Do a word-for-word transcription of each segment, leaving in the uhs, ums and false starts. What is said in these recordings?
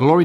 Glory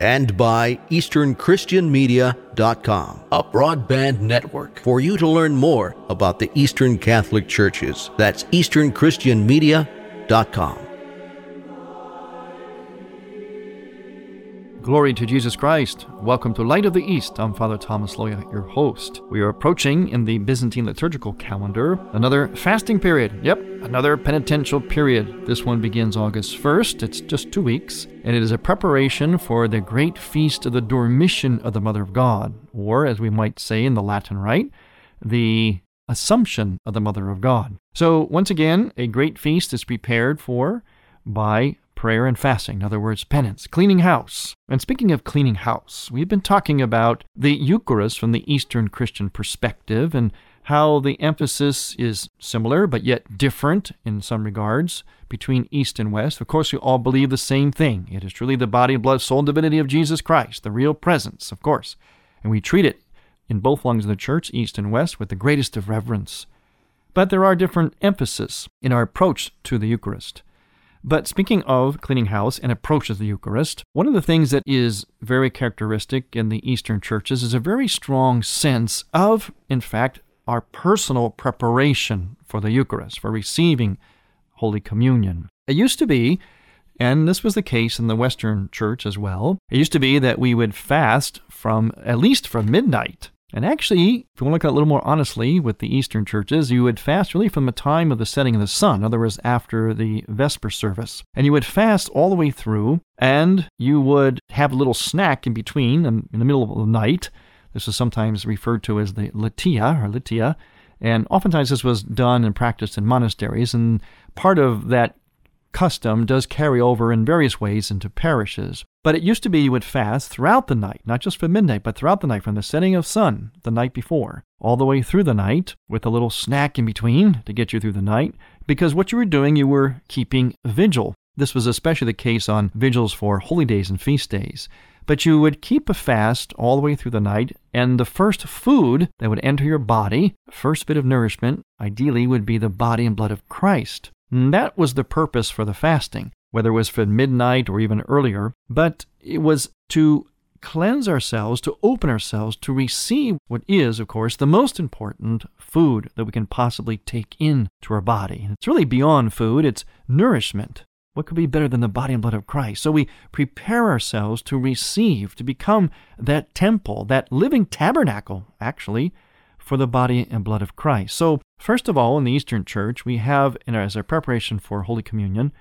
and by Eastern Christian Media dot com, a broadband network for you to learn more about the Eastern Catholic Churches. That's Eastern Christian Media dot com. Glory to Jesus Christ. Welcome to Light of the East. I'm Father Thomas Loya, your host. We are approaching, in the Byzantine liturgical calendar, another fasting period. Yep, another penitential period. This one begins August first. It's just two weeks. And it is a preparation for the great feast of the Dormition of the Mother of God, or, as we might say in the Latin Rite, the Assumption of the Mother of God. So, once again, a great feast is prepared for by prayer and fasting, in other words, penance, cleaning house. And speaking of cleaning house, we've been talking about the Eucharist from the Eastern Christian perspective and how the emphasis is similar but yet different in some regards between East and West. Of course, we all believe the same thing. It is truly the body, blood, soul, and divinity of Jesus Christ, the real presence, of course. And we treat it in both lungs of the Church, East and West, with the greatest of reverence. But there are different emphases in our approach to the Eucharist. But speaking of cleaning house and approaches the Eucharist, one of the things that is very characteristic in the Eastern churches is a very strong sense of, in fact, our personal preparation for the Eucharist, for receiving Holy Communion. It used to be, and this was the case in the Western church as well, it used to be that we would fast from, at least from midnight. And actually, if you want to look at it a little more honestly with the Eastern churches, you would fast really from the time of the setting of the sun, in other words, after the Vesper service. And you would fast all the way through, and you would have a little snack in between in the middle of the night. This is sometimes referred to as the litia, or litia. And oftentimes this was done and practiced in monasteries, and part of that custom does carry over in various ways into parishes. But it used to be you would fast throughout the night, not just from midnight, but throughout the night, from the setting of sun the night before, all the way through the night, with a little snack in between to get you through the night, because what you were doing, you were keeping vigil. This was especially the case on vigils for holy days and feast days. But you would keep a fast all the way through the night, and the first food that would enter your body, the first bit of nourishment, ideally would be the body and blood of Christ. And that was the purpose for the fasting, whether it was for midnight or even earlier, but it was to cleanse ourselves, to open ourselves, to receive what is, of course, the most important food that we can possibly take into our body. And it's really beyond food, it's nourishment. What could be better than the body and blood of Christ? So we prepare ourselves to receive, to become that temple, that living tabernacle, actually, for the body and blood of Christ. So, first of all, in the Eastern Church, we have, in our, as our preparation for Holy Communion,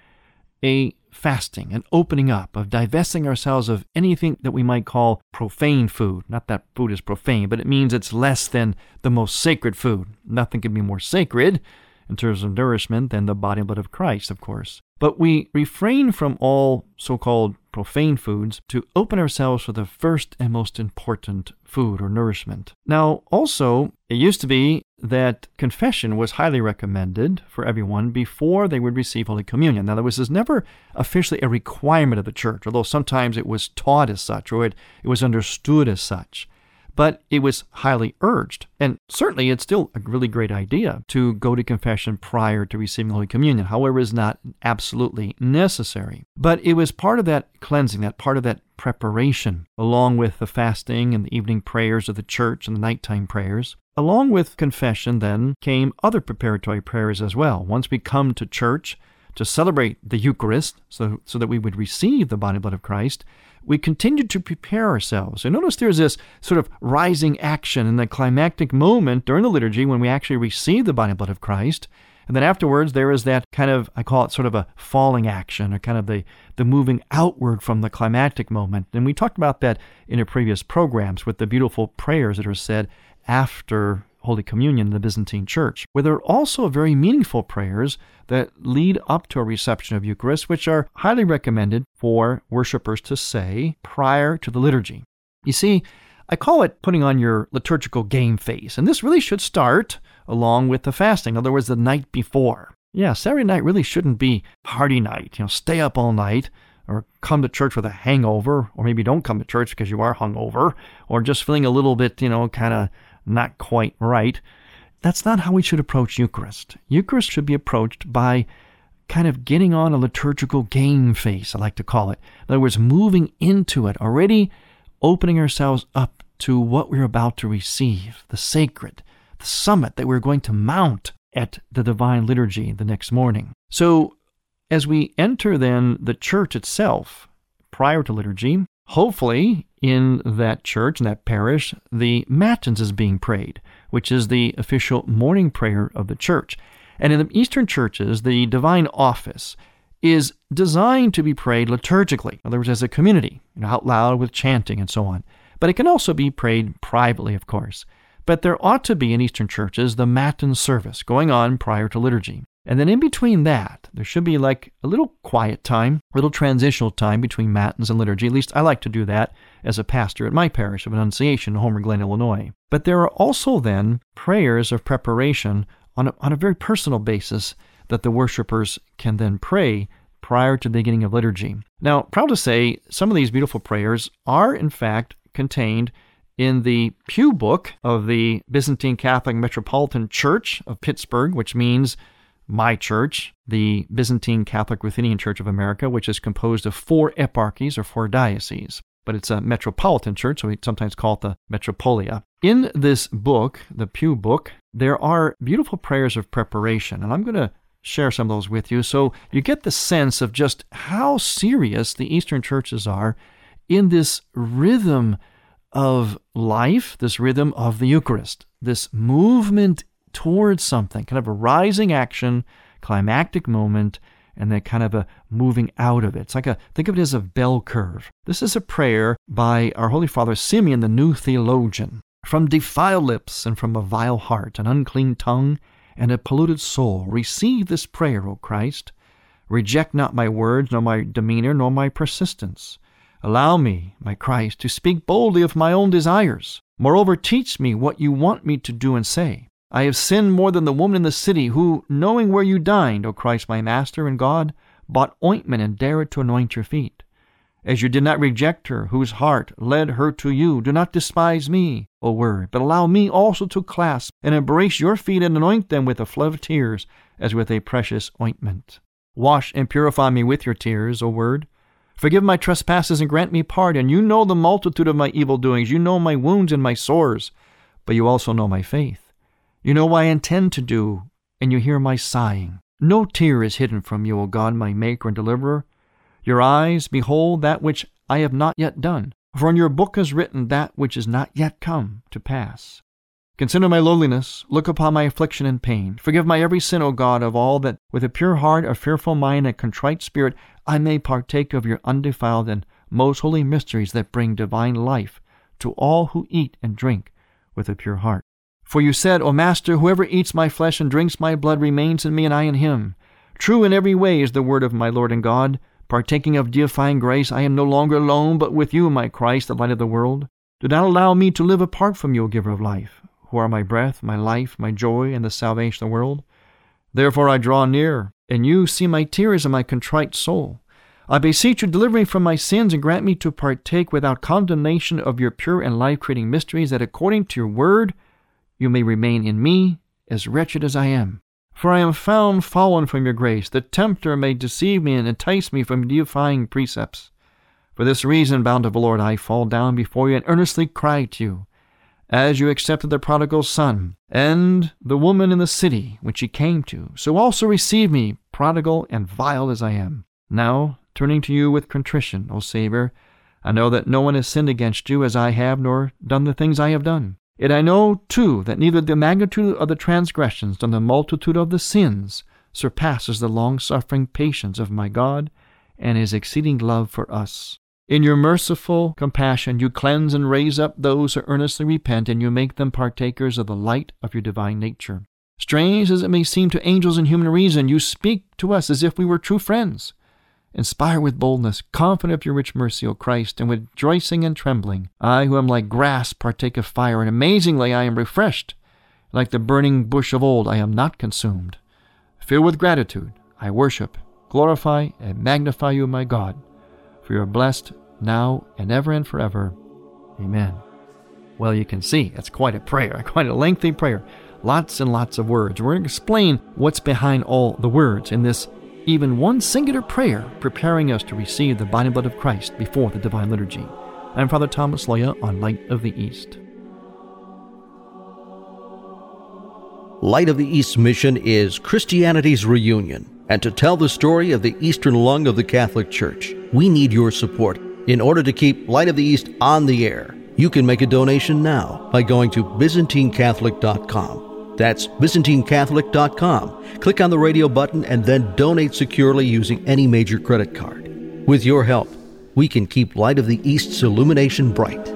a fasting, an opening up, of divesting ourselves of anything that we might call profane food. Not that food is profane, but it means it's less than the most sacred food. Nothing can be more sacred in terms of nourishment than the body and blood of Christ, of course. But we refrain from all so-called profane foods to open ourselves for the first and most important food or nourishment. Now, also, it used to be that confession was highly recommended for everyone before they would receive Holy Communion. Now, this was never officially a requirement of the Church, although sometimes it was taught as such, or it, it was understood as such. But it was highly urged, and certainly it's still a really great idea to go to confession prior to receiving Holy Communion. However, it's not absolutely necessary. But it was part of that cleansing, that part of that preparation, along with the fasting and the evening prayers of the church and the nighttime prayers. Along with confession then came other preparatory prayers as well. Once we come to church to celebrate the Eucharist, so, so that we would receive the body and blood of Christ, we continued to prepare ourselves. And notice there's this sort of rising action in the climactic moment during the liturgy when we actually receive the body and blood of Christ. And then afterwards, there is that kind of, I call it sort of a falling action, or kind of the, the moving outward from the climactic moment. And we talked about that in our previous programs with the beautiful prayers that are said after Holy Communion in the Byzantine Church, where there are also very meaningful prayers that lead up to a reception of Eucharist, which are highly recommended for worshipers to say prior to the liturgy. You see, I call it putting on your liturgical game face, and this really should start along with the fasting, in other words, the night before. Yeah, Saturday night really shouldn't be party night, you know, stay up all night, or come to church with a hangover, or maybe don't come to church because you are hungover, or just feeling a little bit, you know, kind of not quite right. That's not how we should approach Eucharist. Eucharist should be approached by kind of getting on a liturgical game face, I like to call it. In other words, moving into it, already opening ourselves up to what we're about to receive, the sacred, the summit that we're going to mount at the divine liturgy the next morning. So as we enter then the church itself prior to liturgy, hopefully in that church, in that parish, the Matins is being prayed, which is the official morning prayer of the church. And in the Eastern churches, the divine office is designed to be prayed liturgically, in other words, as a community, you know, out loud with chanting and so on. But it can also be prayed privately, of course. But there ought to be in Eastern churches the Matin service going on prior to liturgy. And then in between that, there should be like a little quiet time, a little transitional time between Matins and liturgy. At least I like to do that as a pastor at my parish of Annunciation in Homer Glen, Illinois. But there are also then prayers of preparation on a, on a very personal basis that the worshipers can then pray prior to the beginning of liturgy. Now, proud to say, some of these beautiful prayers are in fact contained in the pew book of the Byzantine Catholic Metropolitan Church of Pittsburgh, which means my church, the Byzantine Catholic Ruthenian Church of America, which is composed of four eparchies or four dioceses, but it's a metropolitan church, so we sometimes call it the Metropolia. In this book, the pew book, there are beautiful prayers of preparation, and I'm going to share some of those with you so you get the sense of just how serious the Eastern churches are in this rhythm of life, this rhythm of the Eucharist, this movement towards something, kind of a rising action, climactic moment, and then kind of a moving out of it. It's like a, think of it as a bell curve. This is a prayer by our Holy Father Simeon the New Theologian. From defiled lips and from a vile heart, an unclean tongue, and a polluted soul, receive this prayer, O Christ. Reject not my words, nor my demeanor, nor my persistence. Allow me, my Christ, to speak boldly of my own desires. Moreover, teach me what you want me to do and say. I have sinned more than the woman in the city who, knowing where you dined, O Christ, my Master and God, bought ointment and dared to anoint your feet. As you did not reject her, whose heart led her to you, do not despise me, O Word, but allow me also to clasp and embrace your feet and anoint them with a flood of tears, as with a precious ointment. Wash and purify me with your tears, O Word. Forgive my trespasses and grant me pardon. You know the multitude of my evil doings. You know my wounds and my sores, but you also know my faith. You know what I intend to do, and you hear my sighing. No tear is hidden from you, O God, my Maker and Deliverer. Your eyes behold that which I have not yet done, for in your book is written that which is not yet come to pass. Consider my lowliness, look upon my affliction and pain. Forgive my every sin, O God, of all that, with a pure heart, a fearful mind, and a contrite spirit, I may partake of your undefiled and most holy mysteries that bring divine life to all who eat and drink with a pure heart. For you said, O Master, whoever eats my flesh and drinks my blood remains in me and I in him. True in every way is the word of my Lord and God. Partaking of deifying grace, I am no longer alone, but with you, my Christ, the light of the world. Do not allow me to live apart from you, O giver of life, who are my breath, my life, my joy, and the salvation of the world. Therefore I draw near, and you see my tears and my contrite soul. I beseech you, deliver me from my sins and grant me to partake without condemnation of your pure and life-creating mysteries, that according to your word, you may remain in me, as wretched as I am. For I am found fallen from your grace. The tempter may deceive me and entice me from deifying precepts. For this reason, bountiful Lord, I fall down before you and earnestly cry to you, as you accepted the prodigal son and the woman in the city which he came to. So also receive me, prodigal and vile as I am. Now, turning to you with contrition, O Savior, I know that no one has sinned against you as I have, nor done the things I have done. Yet I know, too, that neither the magnitude of the transgressions nor the multitude of the sins surpasses the long-suffering patience of my God and His exceeding love for us. In your merciful compassion, you cleanse and raise up those who earnestly repent, and you make them partakers of the light of your divine nature. Strange as it may seem to angels and human reason, you speak to us as if we were true friends. Inspire with boldness, confident of your rich mercy, O Christ, and with rejoicing and trembling. I, who am like grass, partake of fire, and amazingly I am refreshed. Like the burning bush of old, I am not consumed. Filled with gratitude, I worship, glorify, and magnify you, my God. For you are blessed now and ever and forever. Amen. Well, you can see that's quite a prayer, quite a lengthy prayer. Lots and lots of words. We're going to explain what's behind all the words in this even one singular prayer, preparing us to receive the body and blood of Christ before the Divine Liturgy. I'm Father Thomas Loya on Light of the East. Light of the East's mission is Christianity's reunion. And to tell the story of the Eastern lung of the Catholic Church, we need your support in order to keep Light of the East on the air. You can make a donation now by going to Byzantine Catholic dot com. That's Byzantine Catholic dot com. Click on the radio button and then donate securely using any major credit card. With your help, we can keep Light of the East's illumination bright.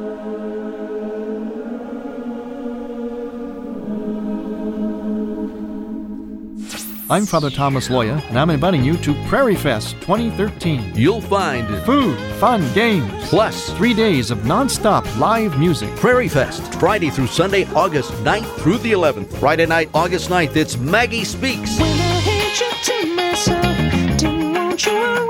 I'm Father Thomas Loya, and I'm inviting you to Prairie Fest twenty thirteen. You'll find food, fun, games, plus three days of non-stop live music. Prairie Fest, Friday through Sunday, August ninth through the eleventh. Friday night, August ninth, it's Maggie Speaks. When I hate you to myself, didn't want you around.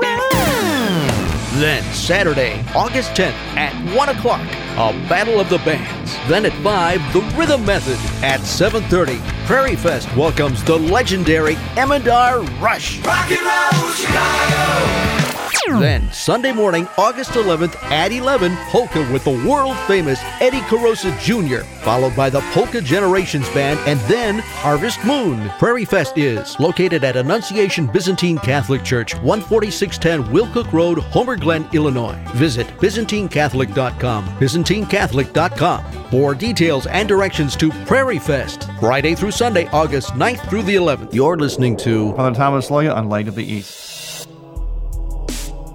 Then Saturday, August tenth at one o'clock, a Battle of the Bands. Then at five, the Rhythm Method. At seven thirty, Prairie Fest welcomes the legendary Emadar Rush. Rock and roll, Chicago! Then Sunday morning, August eleventh at eleven, polka with the world-famous Eddie Carosa Junior, followed by the Polka Generations Band, and then Harvest Moon. Prairie Fest is located at Annunciation Byzantine Catholic Church, one forty-six ten Will Cook Road, Homer Glen, Illinois. Visit Byzantine Catholic dot com. Byzantine Catholic dot com for details and directions to Prairie Fest, Friday through Sunday, August ninth through the eleventh. You're listening to Father Thomas Loya on Light of the East.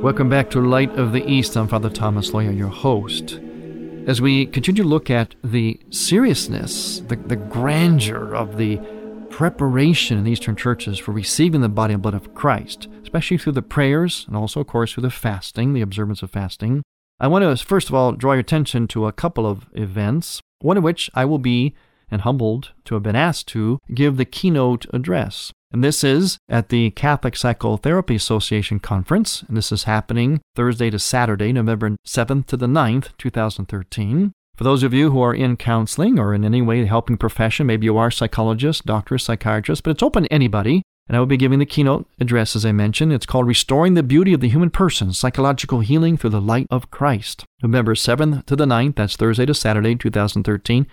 Welcome back to Light of the East. I'm Father Thomas Loya, your host. As we continue to look at the seriousness, the, the grandeur of the preparation in the Eastern churches for receiving the body and blood of Christ, especially through the prayers and also, of course, through the fasting, the observance of fasting, I want to, first of all, draw your attention to a couple of events, one of which I will be, and humbled to have been asked to, give the keynote address. And this is at the Catholic Psychotherapy Association Conference, and this is happening Thursday to Saturday, November seventh to the ninth, two thousand thirteen. For those of you who are in counseling or in any way the helping profession, maybe you are a psychologist, doctor, psychiatrist, but it's open to anybody. And I will be giving the keynote address, as I mentioned. It's called Restoring the Beauty of the Human Person, Psychological Healing Through the Light of Christ. November seventh to the ninth, that's Thursday to Saturday, two thousand thirteen,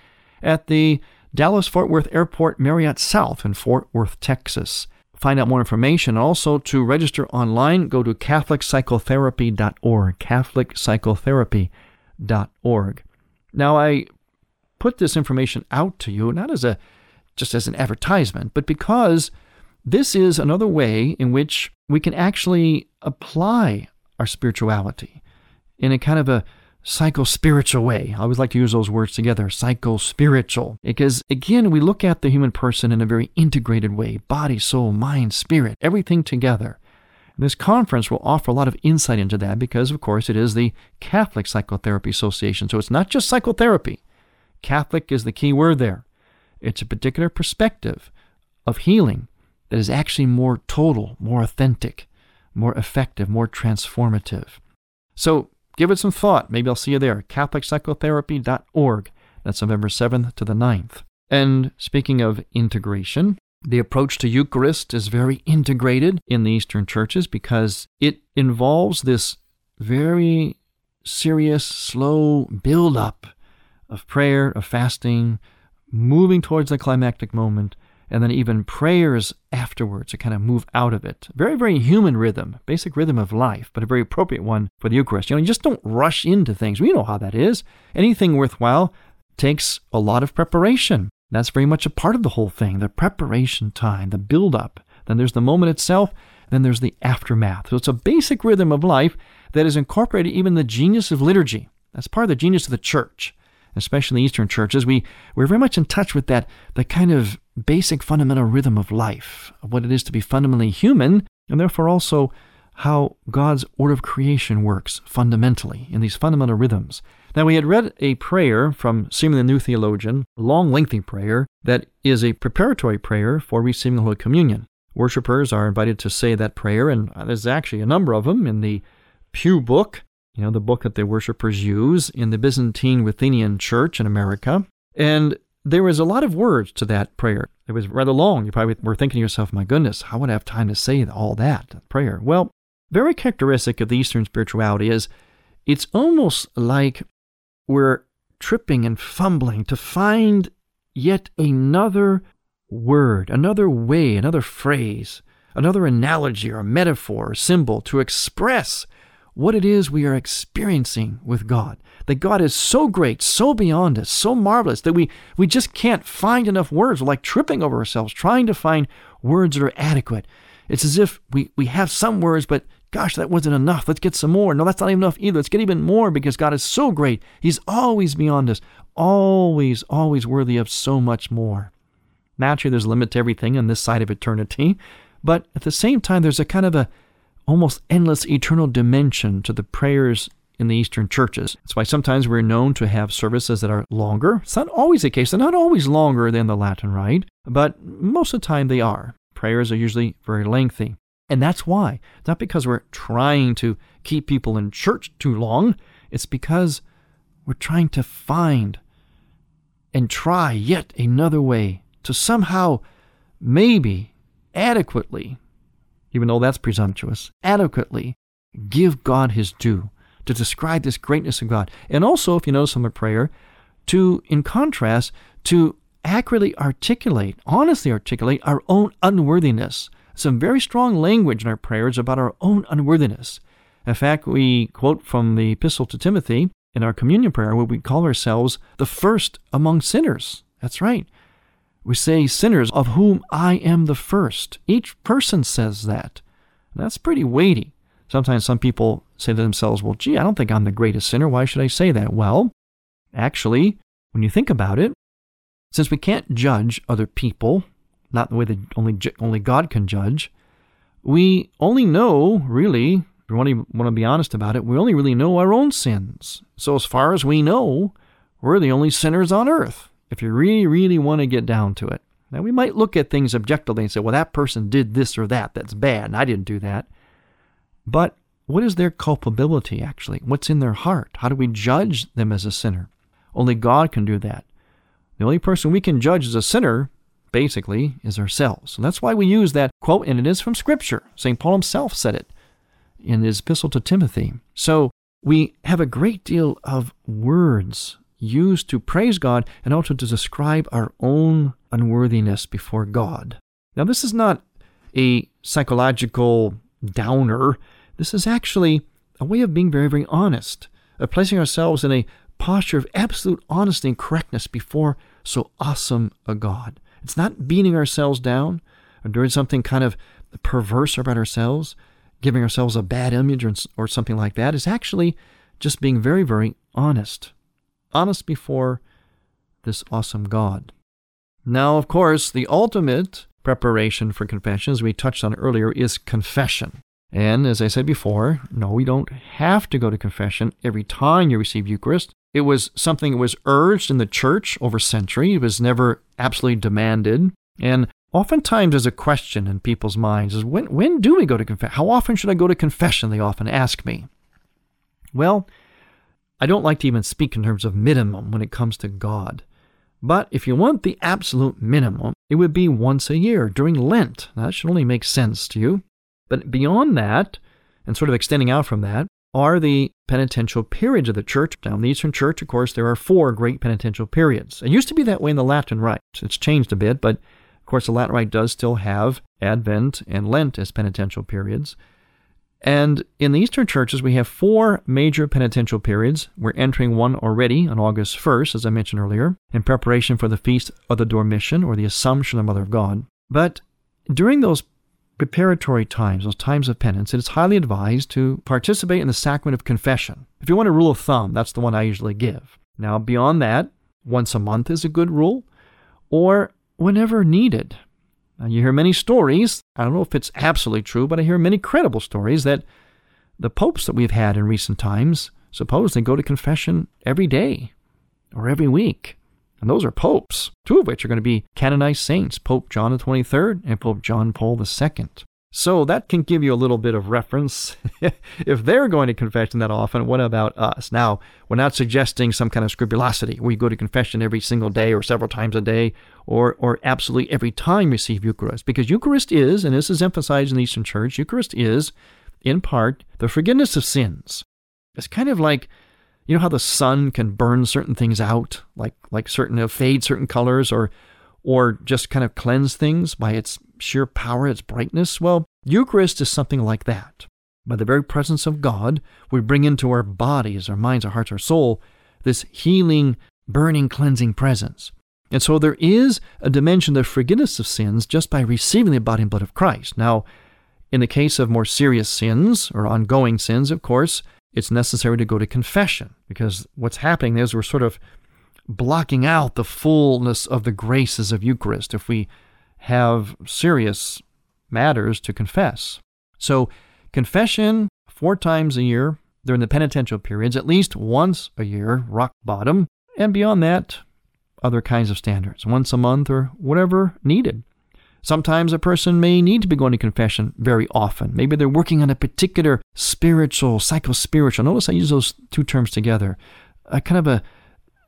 at the Dallas-Fort Worth Airport Marriott South in Fort Worth, Texas. Find out more information. Also, to register online, go to catholic psychotherapy dot org, catholic psychotherapy dot org. Now, I put this information out to you, not as a just as an advertisement, but because this is another way in which we can actually apply our spirituality in a kind of a psycho-spiritual way. I always like to use those words together, psycho-spiritual, because again, we look at the human person in a very integrated way, body, soul, mind, spirit, everything together. This conference will offer a lot of insight into that because, of course, it is the Catholic Psychotherapy Association. So it's not just psychotherapy. Catholic is the key word there. It's a particular perspective of healing that is actually more total, more authentic, more effective, more transformative. So give it some thought. Maybe I'll see you there. catholic psychotherapy dot org. That's November seventh to the ninth. And speaking of integration, the approach to Eucharist is very integrated in the Eastern churches because it involves this very serious, slow build-up of prayer, of fasting, moving towards the climactic moment, and then even prayers afterwards to kind of move out of it. Very, very human rhythm, basic rhythm of life, but a very appropriate one for the Eucharist. You know, you just don't rush into things. We know how that is. Anything worthwhile takes a lot of preparation. That's very much a part of the whole thing, the preparation time, the build-up. Then there's the moment itself, then there's the aftermath. So it's a basic rhythm of life that has incorporated even the genius of liturgy. That's part of the genius of the church, especially the Eastern churches. We, we're very much in touch with that, the kind of basic fundamental rhythm of life, of what it is to be fundamentally human, and therefore also how God's order of creation works fundamentally in these fundamental rhythms. Now, we had read a prayer from Simeon the New Theologian, a long, lengthy prayer that is a preparatory prayer for receiving Holy Communion. Worshippers are invited to say that prayer, and there's actually a number of them in the Pew Book, you know, the book that the worshippers use in the Byzantine Ruthenian Church in America. And there was a lot of words to that prayer. It was rather long. You probably were thinking to yourself, my goodness, how would I have time to say all that prayer? Well, very characteristic of the Eastern spirituality is it's almost like we're tripping and fumbling to find yet another word, another way, another phrase, another analogy or metaphor or symbol to express what it is we are experiencing with God. That God is so great, so beyond us, so marvelous that we, we just can't find enough words. We're like tripping over ourselves, trying to find words that are adequate. It's as if we, we have some words, but gosh, that wasn't enough. Let's get some more. No, that's not even enough either. Let's get even more because God is so great. He's always beyond us, always, always worthy of so much more. Naturally, there's a limit to everything on this side of eternity, but at the same time, there's a kind of a almost endless eternal dimension to the prayers in the Eastern churches. That's why sometimes we're known to have services that are longer. It's not always the case. They're not always longer than the Latin Rite, but most of the time they are. Prayers are usually very lengthy. And that's why. It's not because we're trying to keep people in church too long. It's because we're trying to find and try yet another way to somehow, maybe, adequately, even though that's presumptuous, adequately give God his due, to describe this greatness of God. And also, if you notice from a prayer, to, in contrast, to accurately articulate, honestly articulate our own unworthiness. Some very strong language in our prayers about our own unworthiness. In fact, we quote from the Epistle to Timothy in our communion prayer where we call ourselves the first among sinners. That's right. We say, sinners, of whom I am the first. Each person says that. And that's pretty weighty. Sometimes some people say to themselves, well, gee, I don't think I'm the greatest sinner. Why should I say that? Well, actually, when you think about it, since we can't judge other people, not the way that only only God can judge, we only know, really, if we want to be honest about it, we only really know our own sins. So as far as we know, we're the only sinners on earth, if you really, really want to get down to it. Now, we might look at things objectively and say, well, that person did this or that. That's bad, and I didn't do that. But what is their culpability, actually? What's in their heart? How do we judge them as a sinner? Only God can do that. The only person we can judge as a sinner, basically, is ourselves. And that's why we use that quote, and it is from Scripture. Saint Paul himself said it in his epistle to Timothy. So we have a great deal of words used to praise God and also to describe our own unworthiness before God. Now, this is not a psychological downer. This is actually a way of being very, very honest, of placing ourselves in a posture of absolute honesty and correctness before so awesome a God. It's not beating ourselves down or doing something kind of perverse about ourselves, giving ourselves a bad image or, or something like that. It's actually just being very, very honest. Honest before this awesome God. Now, of course, the ultimate preparation for confession, as we touched on earlier, is confession. And as I said before, no, we don't have to go to confession every time you receive Eucharist. It was something that was urged in the church over centuries. It was never absolutely demanded. And oftentimes there's a question in people's minds, is when, when do we go to confession? How often should I go to confession? They often ask me. Well, I don't like to even speak in terms of minimum when it comes to God. But if you want the absolute minimum, it would be once a year during Lent. Now, that should only make sense to you. But beyond that, and sort of extending out from that, are the penitential periods of the church. Now, in the Eastern Church, of course, there are four great penitential periods. It used to be that way in the Latin Rite. It's changed a bit, but of course, the Latin Rite does still have Advent and Lent as penitential periods. And in the Eastern churches, we have four major penitential periods. We're entering one already on August first, as I mentioned earlier, in preparation for the Feast of the Dormition, or the Assumption of the Mother of God. But during those preparatory times, those times of penance, it is highly advised to participate in the sacrament of confession. If you want a rule of thumb, that's the one I usually give. Now, beyond that, once a month is a good rule, or whenever needed. Now, you hear many stories, I don't know if it's absolutely true, but I hear many credible stories that the popes that we've had in recent times supposedly go to confession every day or every week. And those are popes, two of which are going to be canonized saints, Pope John the twenty-third and Pope John Paul the second. So that can give you a little bit of reference. If they're going to confession that often, what about us? Now, we're not suggesting some kind of scrupulosity where you go to confession every single day or several times a day or or absolutely every time you receive Eucharist. Because Eucharist is, and this is emphasized in the Eastern Church, Eucharist is, in part, the forgiveness of sins. It's kind of like, you know how the sun can burn certain things out, like like certain uh, fade certain colors or or just kind of cleanse things by its sheer power, its brightness? Well, Eucharist is something like that. By the very presence of God, we bring into our bodies, our minds, our hearts, our soul, this healing, burning, cleansing presence. And so there is a dimension of forgiveness of sins just by receiving the body and blood of Christ. Now, in the case of more serious sins or ongoing sins, of course, it's necessary to go to confession, because what's happening is we're sort of blocking out the fullness of the graces of Eucharist if we have serious matters to confess. So confession four times a year during the penitential periods, at least once a year, rock bottom, and beyond that, other kinds of standards, once a month or whatever needed. Sometimes a person may need to be going to confession very often. Maybe they're working on a particular spiritual, psychospiritual, notice I use those two terms together, a kind of a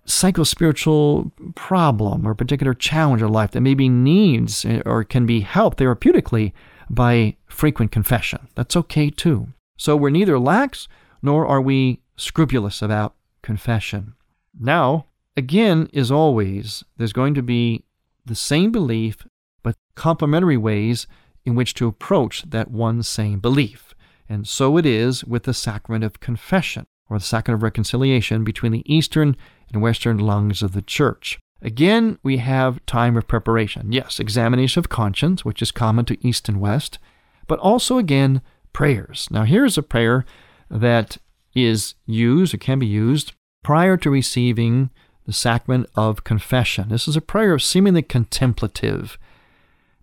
psychospiritual problem or particular challenge in life that maybe needs or can be helped therapeutically by frequent confession. That's okay too. So we're neither lax nor are we scrupulous about confession. Now, again, as always, there's going to be the same belief but complementary ways in which to approach that one same belief. And so it is with the sacrament of confession, or the sacrament of reconciliation between the Eastern and Western lungs of the Church. Again, we have time of preparation. Yes, examination of conscience, which is common to East and West, but also, again, prayers. Now, here's a prayer that is used, or can be used, prior to receiving the sacrament of confession. This is a prayer of seemingly contemplative.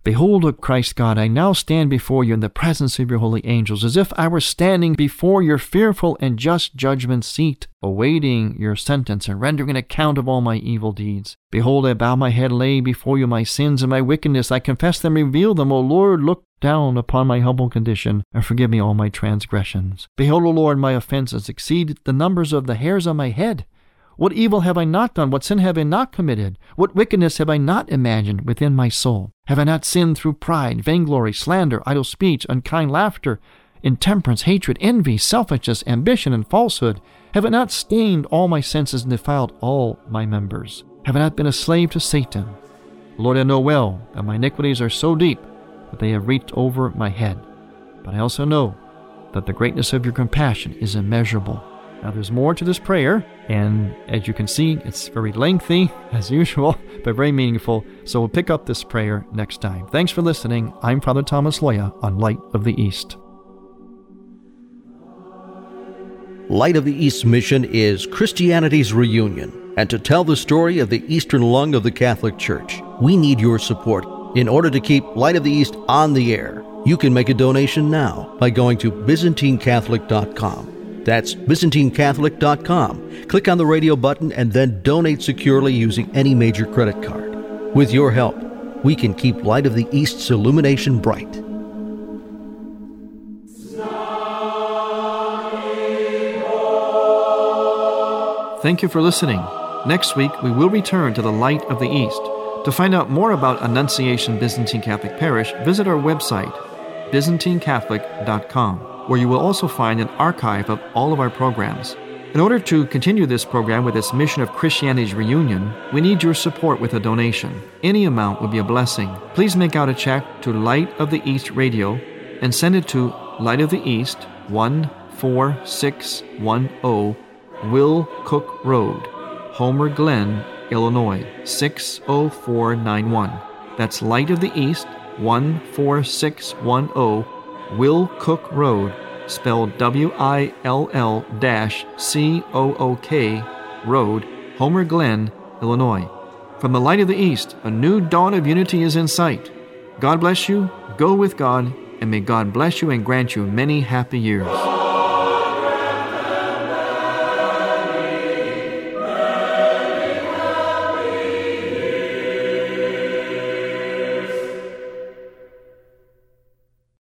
Behold, O Christ God, I now stand before you in the presence of your holy angels, as if I were standing before your fearful and just judgment seat, awaiting your sentence and rendering an account of all my evil deeds. Behold, I bow my head, lay before you my sins and my wickedness. I confess them, reveal them. O Lord, look down upon my humble condition and forgive me all my transgressions. Behold, O Lord, my offenses exceed the numbers of the hairs on my head. What evil have I not done? What sin have I not committed? What wickedness have I not imagined within my soul? Have I not sinned through pride, vainglory, slander, idle speech, unkind laughter, intemperance, hatred, envy, selfishness, ambition, and falsehood? Have I not stained all my senses and defiled all my members? Have I not been a slave to Satan? Lord, I know well that my iniquities are so deep that they have reached over my head. But I also know that the greatness of your compassion is immeasurable. Now, there's more to this prayer, and as you can see, it's very lengthy, as usual, but very meaningful, so we'll pick up this prayer next time. Thanks for listening. I'm Father Thomas Loya on Light of the East. Light of the East mission is Christianity's reunion, and to tell the story of the Eastern lung of the Catholic Church. We need your support in order to keep Light of the East on the air. You can make a donation now by going to Byzantine Catholic dot com. That's Byzantine Catholic dot com. Click on the radio button and then donate securely using any major credit card. With your help, we can keep Light of the East's illumination bright. Thank you for listening. Next week, we will return to the Light of the East. To find out more about Annunciation Byzantine Catholic Parish, visit our website, Byzantine Catholic dot com, where you will also find an archive of all of our programs. In order to continue this program with its mission of Christianity's reunion, we need your support with a donation. Any amount would be a blessing. Please make out a check to Light of the East Radio and send it to Light of the East, one four six one zero, Will Cook Road, Homer Glen, Illinois, six oh four nine one. That's Light of the East, one four six one zero, Will Cook Road, spelled W I L L C O O K, Road, Homer Glen, Illinois. From the Light of the East, a new dawn of unity is in sight. God bless you, go with God, and may God bless you and grant you many happy years.